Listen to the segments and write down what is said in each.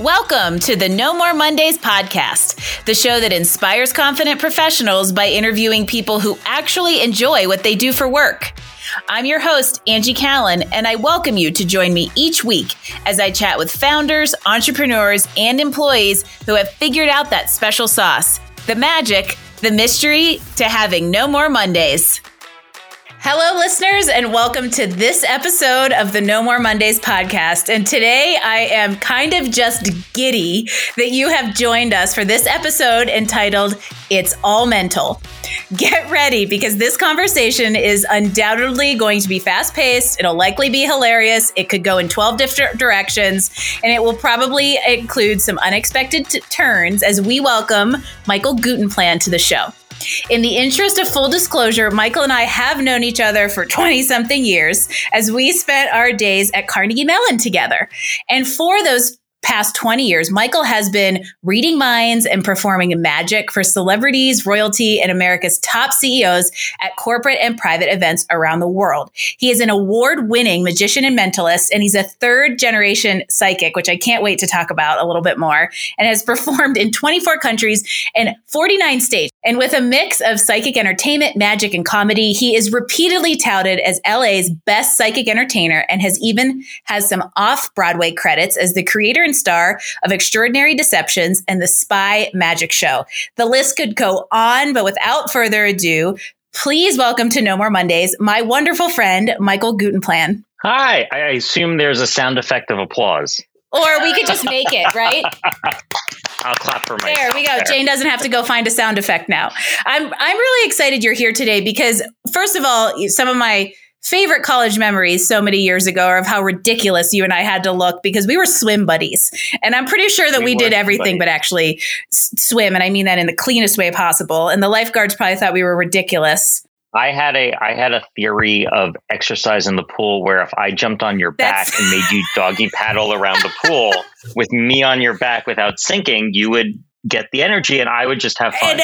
Welcome to the No More Mondays podcast, the show that inspires confident professionals by interviewing people who actually enjoy what they do for work. I'm your host, Angie Callen, and I welcome you to join me each week as I chat with founders, entrepreneurs, and employees who have figured out that special sauce, the magic, the mystery to having no more Mondays. Hello, listeners, and welcome to this episode of the No More Mondays podcast. And today I am kind of just giddy that you have joined us for this episode entitled, It's All Mental. Get ready because this conversation is undoubtedly going to be fast-paced. It'll likely be hilarious. It could go in 12 different directions, and it will probably include some unexpected turns as we welcome Michael Guttenplan to the show. In the interest of full disclosure, Michael and I have known each other for 20-something years as we spent our days at Carnegie Mellon together. And for those past 20 years, Michael has been reading minds and performing magic for celebrities, royalty, and America's top CEOs at corporate and private events around the world. He is an award-winning magician and mentalist, and he's a third-generation psychic, which I can't wait to talk about a little bit more, and has performed in 24 countries and 49 states. And with a mix of psychic entertainment, magic, and comedy, he is repeatedly touted as LA's best psychic entertainer and has even has some off-Broadway credits as the creator and star of Extraordinary Deceptions and the Spy Magic Show. The list could go on, but without further ado, please welcome to No More Mondays, my wonderful friend, Michael Guttenplan. Hi. I assume there's a sound effect of applause. Or we could just make it, right? I'll clap for myself. There we go. There. Jane doesn't have to go find a sound effect now. I'm really excited you're here today because, first of all, some of my favorite college memories so many years ago are of how ridiculous you and I had to look because we were swim buddies. And I'm pretty sure that we did everything but actually swim. And I mean that in the cleanest way possible. And the lifeguards probably thought we were ridiculous. I had a theory of exercise in the pool where if I jumped on your back and made you doggy paddle around the pool with me on your back without sinking, you would get the energy and I would just have fun.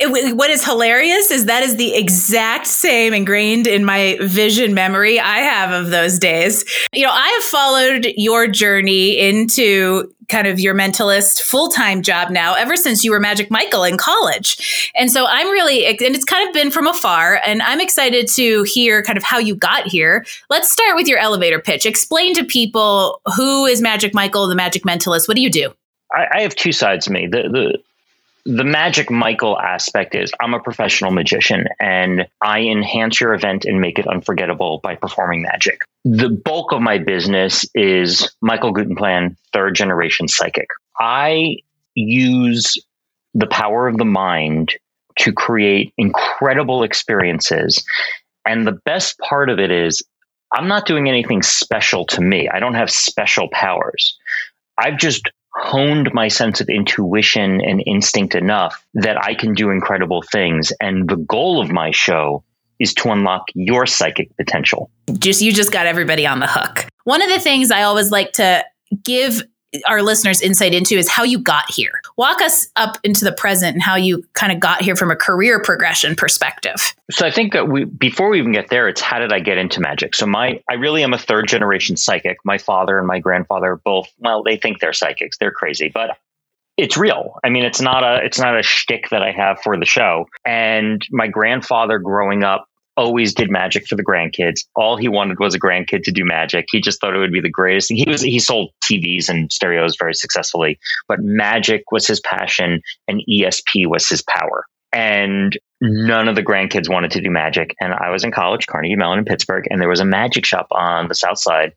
And what is hilarious is that is the exact same ingrained in my vision memory I have of those days. You know, I have followed your journey into kind of your mentalist full-time job now ever since you were Magic Michael in college. And so I'm really, and it's kind of been from afar, and I'm excited to hear kind of how you got here. Let's start with your elevator pitch. Explain to people who is Magic Michael, the Magic Mentalist. What do you do? I have two sides to me. The Magic Michael aspect is I'm a professional magician and I enhance your event and make it unforgettable by performing magic. The bulk of my business is Michael Guttenplan, third generation psychic. I use the power of the mind to create incredible experiences. And the best part of it is I'm not doing anything special to me. I don't have special powers. I've just honed my sense of intuition and instinct enough that I can do incredible things. And the goal of my show is to unlock your psychic potential. You just got everybody on the hook. One of the things I always like to give our listeners insight into is how you got here. Walk us up into the present and how you kind of got here from a career progression perspective. So I think that before we even get there, it's how did I get into magic? So I really am a third generation psychic. My father and my grandfather both, well, they think they're psychics. They're crazy, but it's real. I mean, it's not a shtick that I have for the show. And my grandfather growing up always did magic for the grandkids. All he wanted was a grandkid to do magic. He just thought it would be the greatest thing. He sold TVs and stereos very successfully, but magic was his passion and ESP was his power. And none of the grandkids wanted to do magic. And I was in college, Carnegie Mellon in Pittsburgh, and there was a magic shop on the South Side.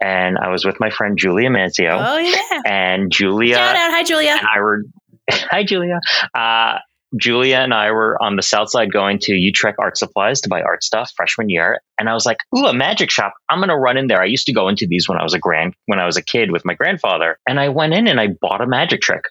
And I was with my friend, Julia Manzio. Oh, yeah. And Julia. Shout out. Hi, Julia. Hi, Julia. Julia and I were on the South Side going to Utrecht Art Supplies to buy art stuff freshman year. And I was like, ooh, a magic shop. I'm going to run in there. I used to go into these when I was a kid with my grandfather. And I went in and I bought a magic trick.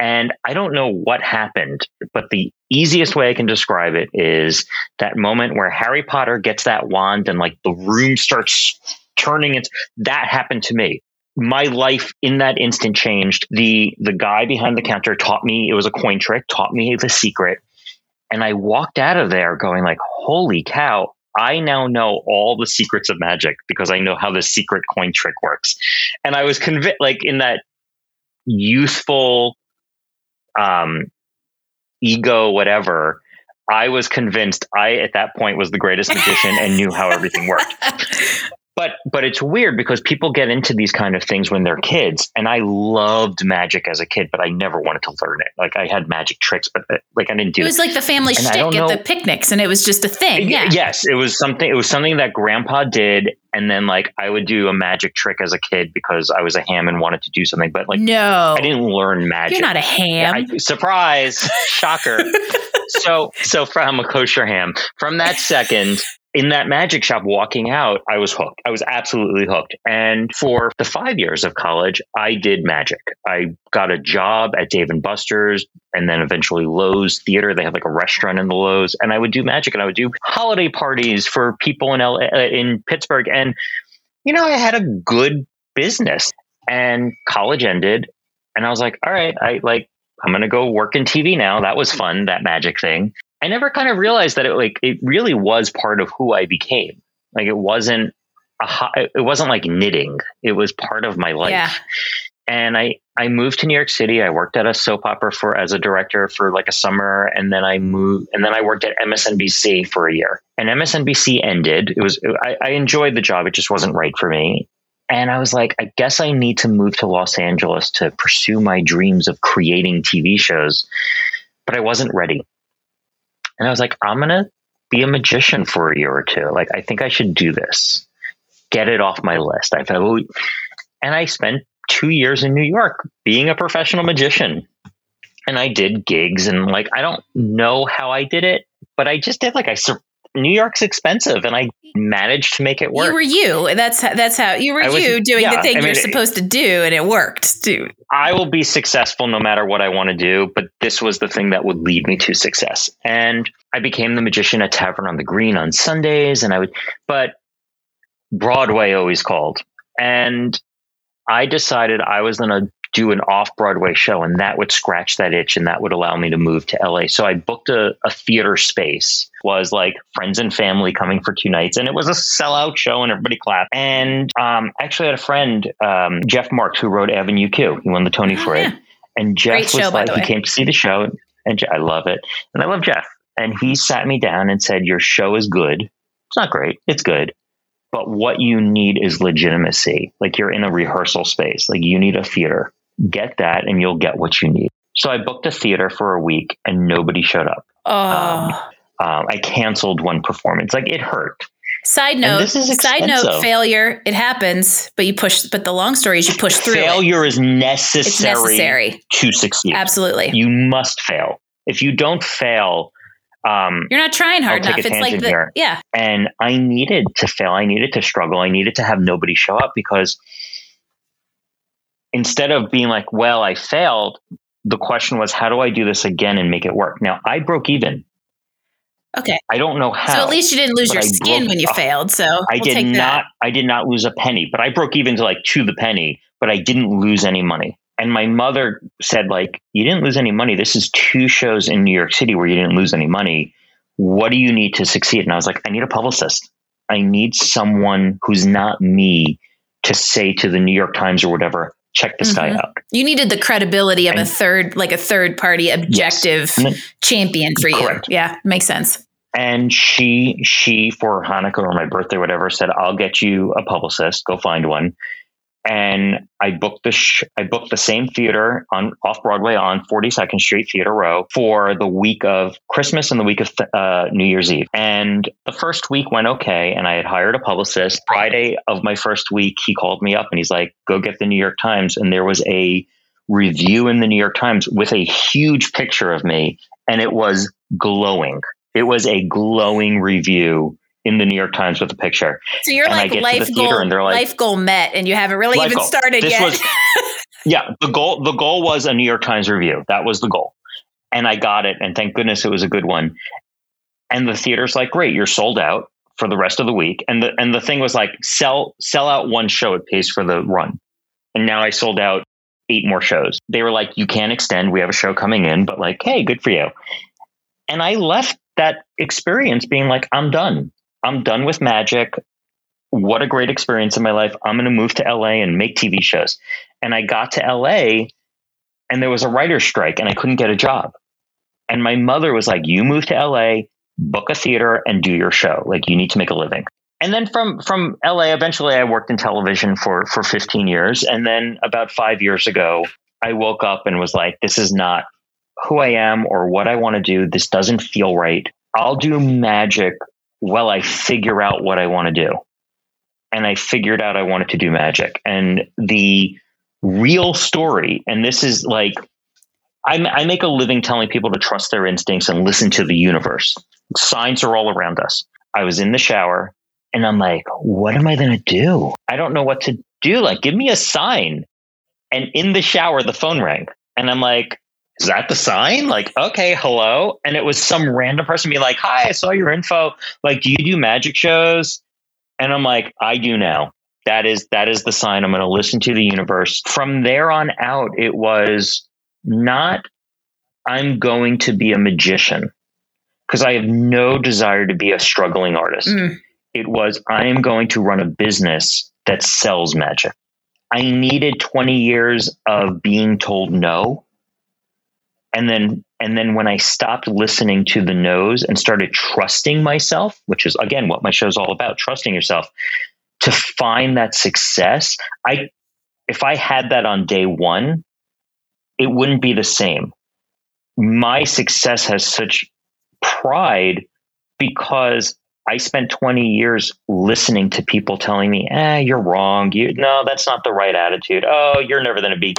And I don't know what happened, but the easiest way I can describe it is that moment where Harry Potter gets that wand and like the room starts turning. That happened to me. My life in that instant changed. The guy behind the counter taught me, it was a coin trick, taught me the secret. And I walked out of there going like, holy cow, I now know all the secrets of magic because I know how the secret coin trick works. And I was convinced, like in that youthful ego, whatever, I was convinced I, at that point, was the greatest magician and knew how everything worked. But it's weird because people get into these kind of things when they're kids. And I loved magic as a kid, but I never wanted to learn it. Like, I had magic tricks, but like, I didn't do it. It was like the family shtick at the picnics, and it was just a thing. Yeah. Yes. It was something that grandpa did. And then, like, I would do a magic trick as a kid because I was a ham and wanted to do something. But, like, no, I didn't learn magic. You're not a ham. Yeah, surprise. Shocker. So I'm a kosher ham. From that second, in that magic shop walking out, I was hooked. I was absolutely hooked. And for the 5 years of college, I did magic. I got a job at Dave & Buster's and then eventually Lowe's Theater. They had like a restaurant in the Lowe's, and I would do magic, and I would do holiday parties for people in LA, in Pittsburgh. And, you know, I had a good business, and college ended, and I was like, all right, I'm going to go work in TV now. That was fun, that magic thing. I never kind of realized that it really was part of who I became. Like, it wasn't like knitting. It was part of my life. Yeah. And I moved to New York City. I worked at a soap opera as a director for like a summer. And then I worked at MSNBC for a year, and MSNBC ended. I enjoyed the job. It just wasn't right for me. And I was like, I guess I need to move to Los Angeles to pursue my dreams of creating TV shows, but I wasn't ready. And I was like, I'm going to be a magician for a year or two. Like, I think I should do this. Get it off my list. And I spent 2 years in New York being a professional magician. And I did gigs, and like, I don't know how I did it, but I just did. Like, New York's expensive, and I managed to make it work. You were you. That's how you were. Supposed to do, and it worked, dude. I will be successful no matter what I want to do, but this was the thing that would lead me to success. And I became the magician at Tavern on the Green on Sundays, but Broadway always called. And I decided I was going to do an off-Broadway show, and that would scratch that itch, and that would allow me to move to LA. So I booked a theater space, was like friends and family coming for 2 nights, and it was a sellout show, and everybody clapped. And actually I had a friend, Jeff Marks, who wrote Avenue Q. He won the Tony for it. And Jeff he came to see the show, and I love it. And I love Jeff. And he sat me down and said, your show is good. It's not great. It's good. But what you need is legitimacy. Like, you're in a rehearsal space. Like, you need a theater. Get that, and you'll get what you need. So I booked a theater for a week, and nobody showed up. Oh. I canceled one performance. Like, it hurt. Side note, failure. It happens, but the long story is you push through. Failure is necessary to succeed. Absolutely. You must fail. If you don't fail, you're not trying hard enough. It's like yeah. And I needed to fail. I needed to struggle. I needed to have nobody show up, because instead of being like, well, I failed, the question was, how do I do this again and make it work? Now, I broke even. Okay. I don't know how. So at least you didn't lose your skin when you failed. So I did not lose a penny, but I broke even to the penny, but I didn't lose any money. And my mother said, like, you didn't lose any money. This is 2 shows in New York City where you didn't lose any money. What do you need to succeed? And I was like, I need a publicist. I need someone who's not me to say to the New York Times or whatever, check this guy out. You needed the credibility of a third party objective champion for you. Correct. Yeah, makes sense. And she for Hanukkah or my birthday, whatever, said, I'll get you a publicist. Go find one. And I booked the same theater on off Broadway on 42nd Street Theater Row for the week of Christmas and the week of New Year's Eve. And the first week went okay. And I had hired a publicist. Friday of my first week, he called me up and he's like, go get the New York Times. And there was a review in the New York Times with a huge picture of me. And it was glowing. It was a glowing review in the New York Times with a picture. So you're like, life goal met, and you haven't really even started yet. The goal was a New York Times review. That was the goal. And I got it. And thank goodness it was a good one. And the theater's like, great, you're sold out for the rest of the week. And the thing was like, sell out one show. It pays for the run. And now I sold out 8 more shows. They were like, you can't extend. We have a show coming in, but like, hey, good for you. And I left that experience being like, I'm done. I'm done with magic. What a great experience in my life. I'm going to move to LA and make TV shows. And I got to LA and there was a writer's strike and I couldn't get a job. And my mother was like, you move to LA, book a theater and do your show. Like, you need to make a living. And then from LA, eventually I worked in television for 15 years. And then about 5 years ago, I woke up and was like, this is not who I am or what I want to do. This doesn't feel right. I'll do magic while I figure out what I want to do. And I figured out I wanted to do magic. And the real story, and this is like, I make a living telling people to trust their instincts and listen to the universe. Signs are all around us. I was in the shower and I'm like, what am I going to do? I don't know what to do. Like, give me a sign. And in the shower, the phone rang. And I'm like, is that the sign? Like, okay, hello. And it was some random person being like, hi, I saw your info. Like, do you do magic shows? And I'm like, I do now. That is the sign. I'm going to listen to the universe. From there on out, it was not, I'm going to be a magician, because I have no desire to be a struggling artist. It was, I am going to run a business that sells magic. I needed 20 years of being told no. And then when I stopped listening to the no's and started trusting myself, which is, again, what my show's all about, trusting yourself to find that success. If I had that on day one, it wouldn't be the same. My success has such pride because I spent 20 years listening to people telling me, you're wrong. No, that's not the right attitude. Oh, you're never going to be,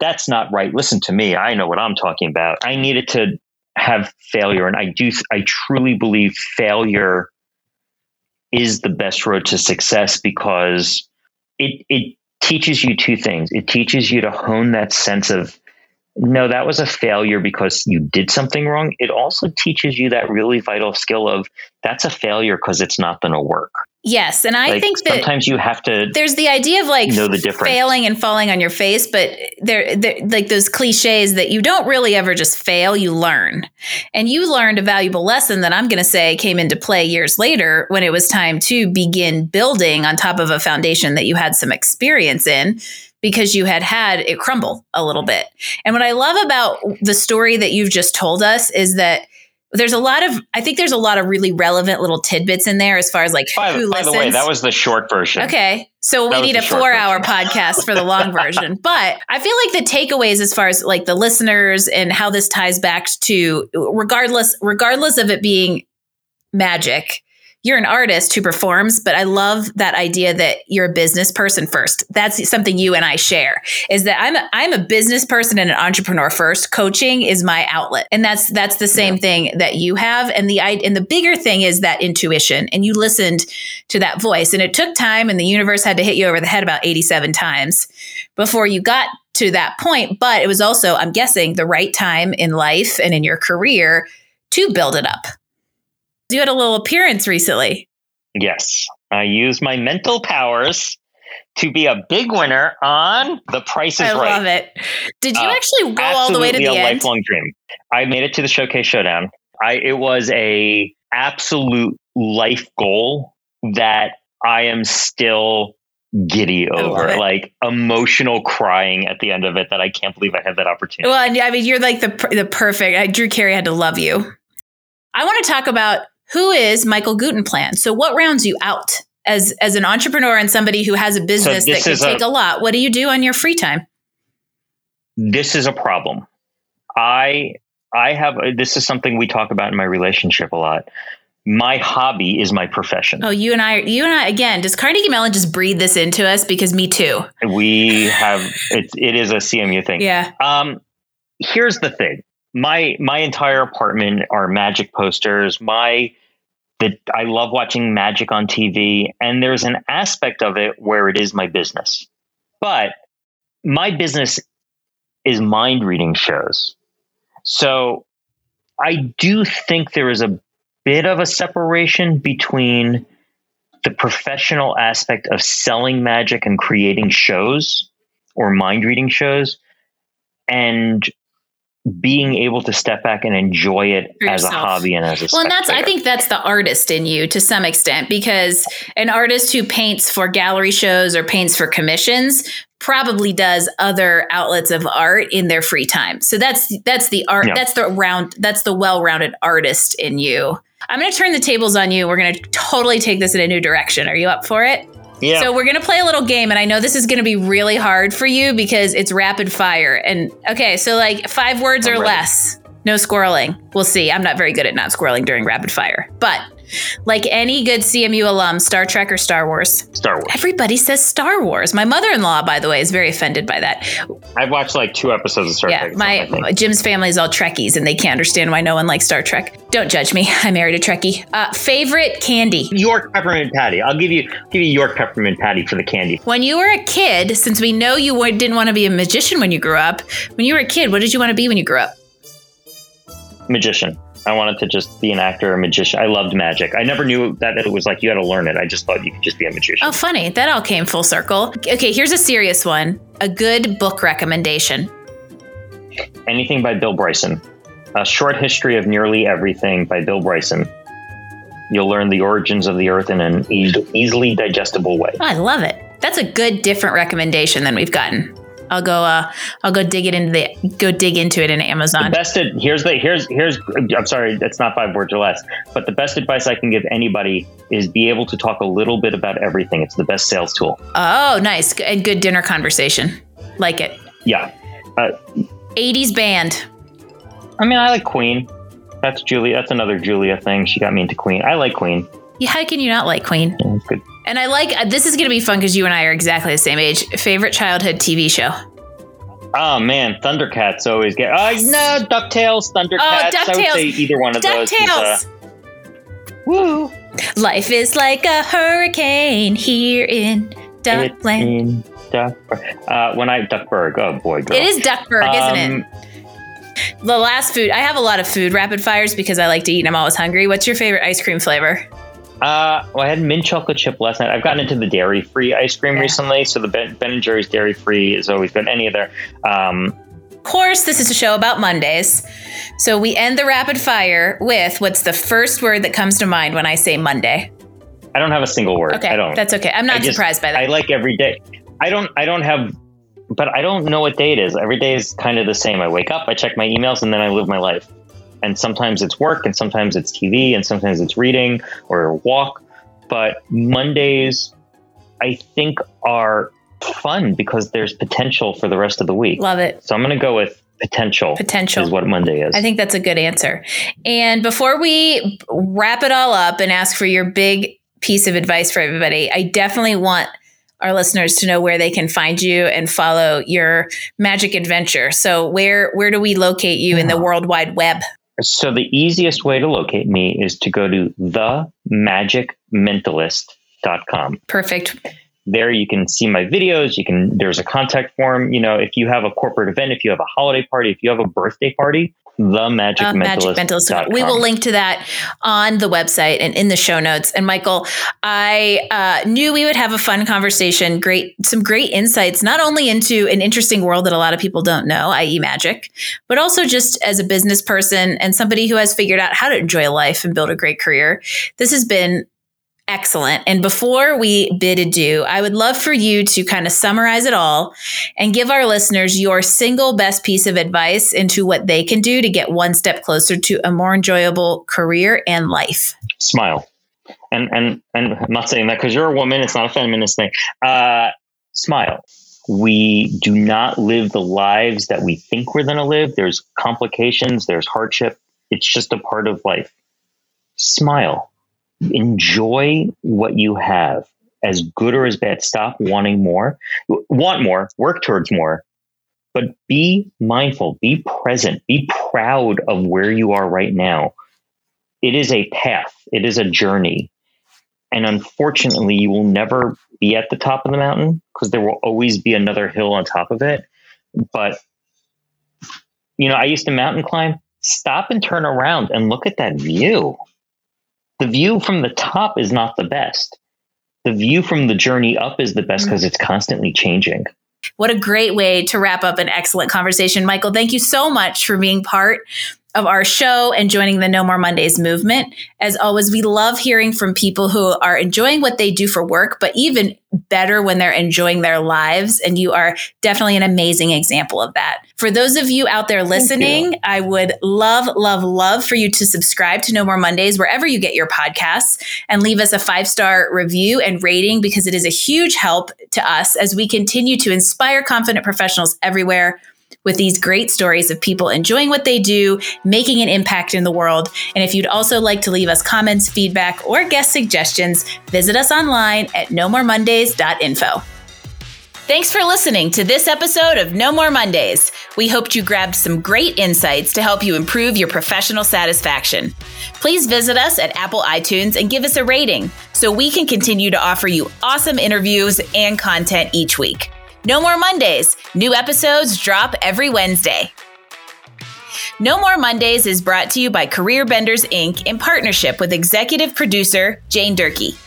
that's not right. Listen to me. I know what I'm talking about. I needed to have failure. And I truly believe failure is the best road to success, because it teaches you two things. It teaches you to hone that sense of, no, that was a failure because you did something wrong. It also teaches you that really vital skill of, that's a failure because it's not going to work. Yes. And I think that sometimes you have to, there's the idea of like know the difference, failing and falling on your face, but they're like those cliches that you don't really ever just fail, you learn. And you learned a valuable lesson that I'm going to say came into play years later when it was time to begin building on top of a foundation that you had some experience in, because you had it crumble a little bit. And what I love about the story that you've just told us is that there's a lot of really relevant little tidbits in there as far as like who listens. By the way, that was the short version. Okay. So we need a 4-hour podcast for the long version. But I feel like the takeaways as far as like the listeners and how this ties back to, regardless of it being magic, you're an artist who performs, but I love that idea that you're a business person first. That's something you and I share, is that I'm a business person and an entrepreneur first. Coaching is my outlet. And that's the same thing that you have. And the bigger thing is that intuition. And you listened to that voice, and it took time, and the universe had to hit you over the head about 87 times before you got to that point. But it was also, I'm guessing, the right time in life and in your career to build it up. You had a little appearance recently. Yes. I used my mental powers to be a big winner on The Price is Right. I love it. Did you actually go all the way to the end? Absolutely a lifelong dream. I made it to the Showcase Showdown. It was a absolute life goal that I am still giddy over, like emotional crying at the end of it, that I can't believe I had that opportunity. Well, I mean, you're like the perfect. Drew Carey had to love you. I want to talk about who is Michael Guttenplan. So what rounds you out as an entrepreneur and somebody who has a business that can take a lot? What do you do on your free time? This is a problem. This is something we talk about in my relationship a lot. My hobby is my profession. Oh, you and I, again, does Carnegie Mellon just breathe this into us? Because me too. We have, it is a CMU thing. Yeah. Here's the thing. My entire apartment are magic posters. I love watching magic on TV, and there's an aspect of it where it is my business. But my business is mind reading shows. So I do think there is a bit of a separation between the professional aspect of selling magic and creating shows or mind reading shows and being able to step back and enjoy it as yourself. A hobby and as a spectator. Well, and I think that's the artist in you to some extent, because an artist who paints for gallery shows or paints for commissions probably does other outlets of art in their free time. So that's the art. Yeah. That's the well-rounded artist in you. I'm going to turn the tables on you. We're going to totally take this in a new direction. Are you up for it? Yeah. So we're going to play a little game, and I know this is going to be really hard for you because it's rapid fire. And okay, so like 5 words or less. No squirreling. We'll see. I'm not very good at not squirreling during rapid fire. But like any good CMU alum, Star Trek or Star Wars? Star Wars. Everybody says Star Wars. My mother-in-law, by the way, is very offended by that. I've watched like 2 episodes of Star Trek. Yeah, Jim's family is all Trekkies, and they can't understand why no one likes Star Trek. Don't judge me. I married a Trekkie. Favorite candy? York peppermint patty. I'll give you York peppermint patty for the candy. When you were a kid, since we know you didn't want to be a magician when you grew up, when you were a kid, what did you want to be when you grew up? Magician. I wanted to just be an actor, a magician. I loved magic. I never knew that it was like you had to learn it. I just thought you could just be a magician. Oh, funny. That all came full circle. Okay, here's a serious one. A good book recommendation. Anything by Bill Bryson. A Short History of Nearly Everything by Bill Bryson. You'll learn the origins of the earth in an easily digestible way. Oh, I love it. That's a good, different recommendation than we've gotten. I'll go dig into it in Amazon. I'm sorry, that's not 5 words or less. But the best advice I can give anybody is be able to talk a little bit about everything. It's the best sales tool. Oh, nice. And good dinner conversation. Like it. Yeah. 80s band. I mean, I like Queen. That's Julia. That's another Julia thing. She got me into Queen. I like Queen. Yeah, how can you not like Queen? Yeah, good. And I like, this is going to be fun because you and I are exactly the same age. Favorite childhood TV show? Oh, man. Thundercats always get... no, DuckTales, Thundercats. Oh, DuckTales. I would say either one of those. DuckTales. Woo. Life is like a hurricane here in Duckland. Duckburg. Oh, boy, girl. It is Duckburg, isn't it? The last food. I have a lot of food rapid fires because I like to eat and I'm always hungry. What's your favorite ice cream flavor? I had mint chocolate chip last night. I've gotten into the dairy-free ice cream recently, so the Ben & Jerry's dairy-free is always good. Any other? Of course, this is a show about Mondays, so we end the rapid fire with what's the first word that comes to mind when I say Monday? I don't have a single word. Okay, I don't. That's okay. I'm not surprised by that. I like every day. I don't know what day it is. Every day is kind of the same. I wake up, I check my emails, and then I live my life. And sometimes it's work, and sometimes it's TV, and sometimes it's reading or a walk. But Mondays, I think, are fun because there's potential for the rest of the week. Love it. So I'm going to go with potential. Potential is what Monday is. I think that's a good answer. And before we wrap it all up and ask for your big piece of advice for everybody, I definitely want our listeners to know where they can find you and follow your magic adventure. So where do we locate you in the World Wide Web? So the easiest way to locate me is to go to themagicmentalist.com. Perfect. There you can see my videos. There's a contact form. You know, if you have a corporate event, if you have a holiday party, if you have a birthday party, themagicmentalist.com. We will link to that on the website and in the show notes. And Michael, I knew we would have a fun conversation. Some great insights, not only into an interesting world that a lot of people don't know, i.e. magic, but also just as a business person and somebody who has figured out how to enjoy life and build a great career. This has been excellent. And before we bid adieu, I would love for you to kind of summarize it all and give our listeners your single best piece of advice into what they can do to get one step closer to a more enjoyable career and life. Smile. And I'm not saying that because you're a woman. It's not a feminist thing. Smile. We do not live the lives that we think we're going to live. There's complications. There's hardship. It's just a part of life. Smile. Enjoy what you have, as good or as bad. Stop wanting more, want more, work towards more, but be mindful, be present, be proud of where you are right now. It is a path. It is a journey. And unfortunately, you will never be at the top of the mountain because there will always be another hill on top of it. But, you know, I used to mountain climb. Stop and turn around and look at that view. The view from the top is not the best. The view from the journey up is the best because it's constantly changing. What a great way to wrap up an excellent conversation. Michael, thank you so much for being part of our show and joining the No More Mondays movement. As always, we love hearing from people who are enjoying what they do for work, but even better when they're enjoying their lives. And you are definitely an amazing example of that. For those of you out there listening, I would love for you to subscribe to No More Mondays wherever you get your podcasts and leave us a 5-star review and rating, because it is a huge help to us as we continue to inspire confident professionals everywhere with these great stories of people enjoying what they do, making an impact in the world. And if you'd also like to leave us comments, feedback, or guest suggestions, visit us online at nomoremondays.info. Thanks for listening to this episode of No More Mondays. We hoped you grabbed some great insights to help you improve your professional satisfaction. Please visit us at Apple iTunes and give us a rating so we can continue to offer you awesome interviews and content each week. No More Mondays. New episodes drop every Wednesday. No More Mondays is brought to you by Career Benders, Inc. in partnership with executive producer Jane Durkee.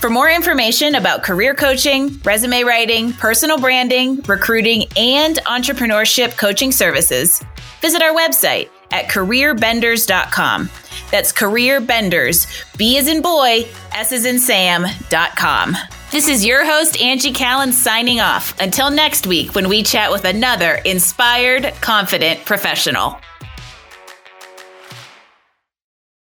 For more information about career coaching, resume writing, personal branding, recruiting, and entrepreneurship coaching services, visit our website at careerbenders.com. That's Career Benders, B as in boy, S as in Sam.com. This is your host, Angie Callen, signing off. Until next week, when we chat with another inspired, confident professional.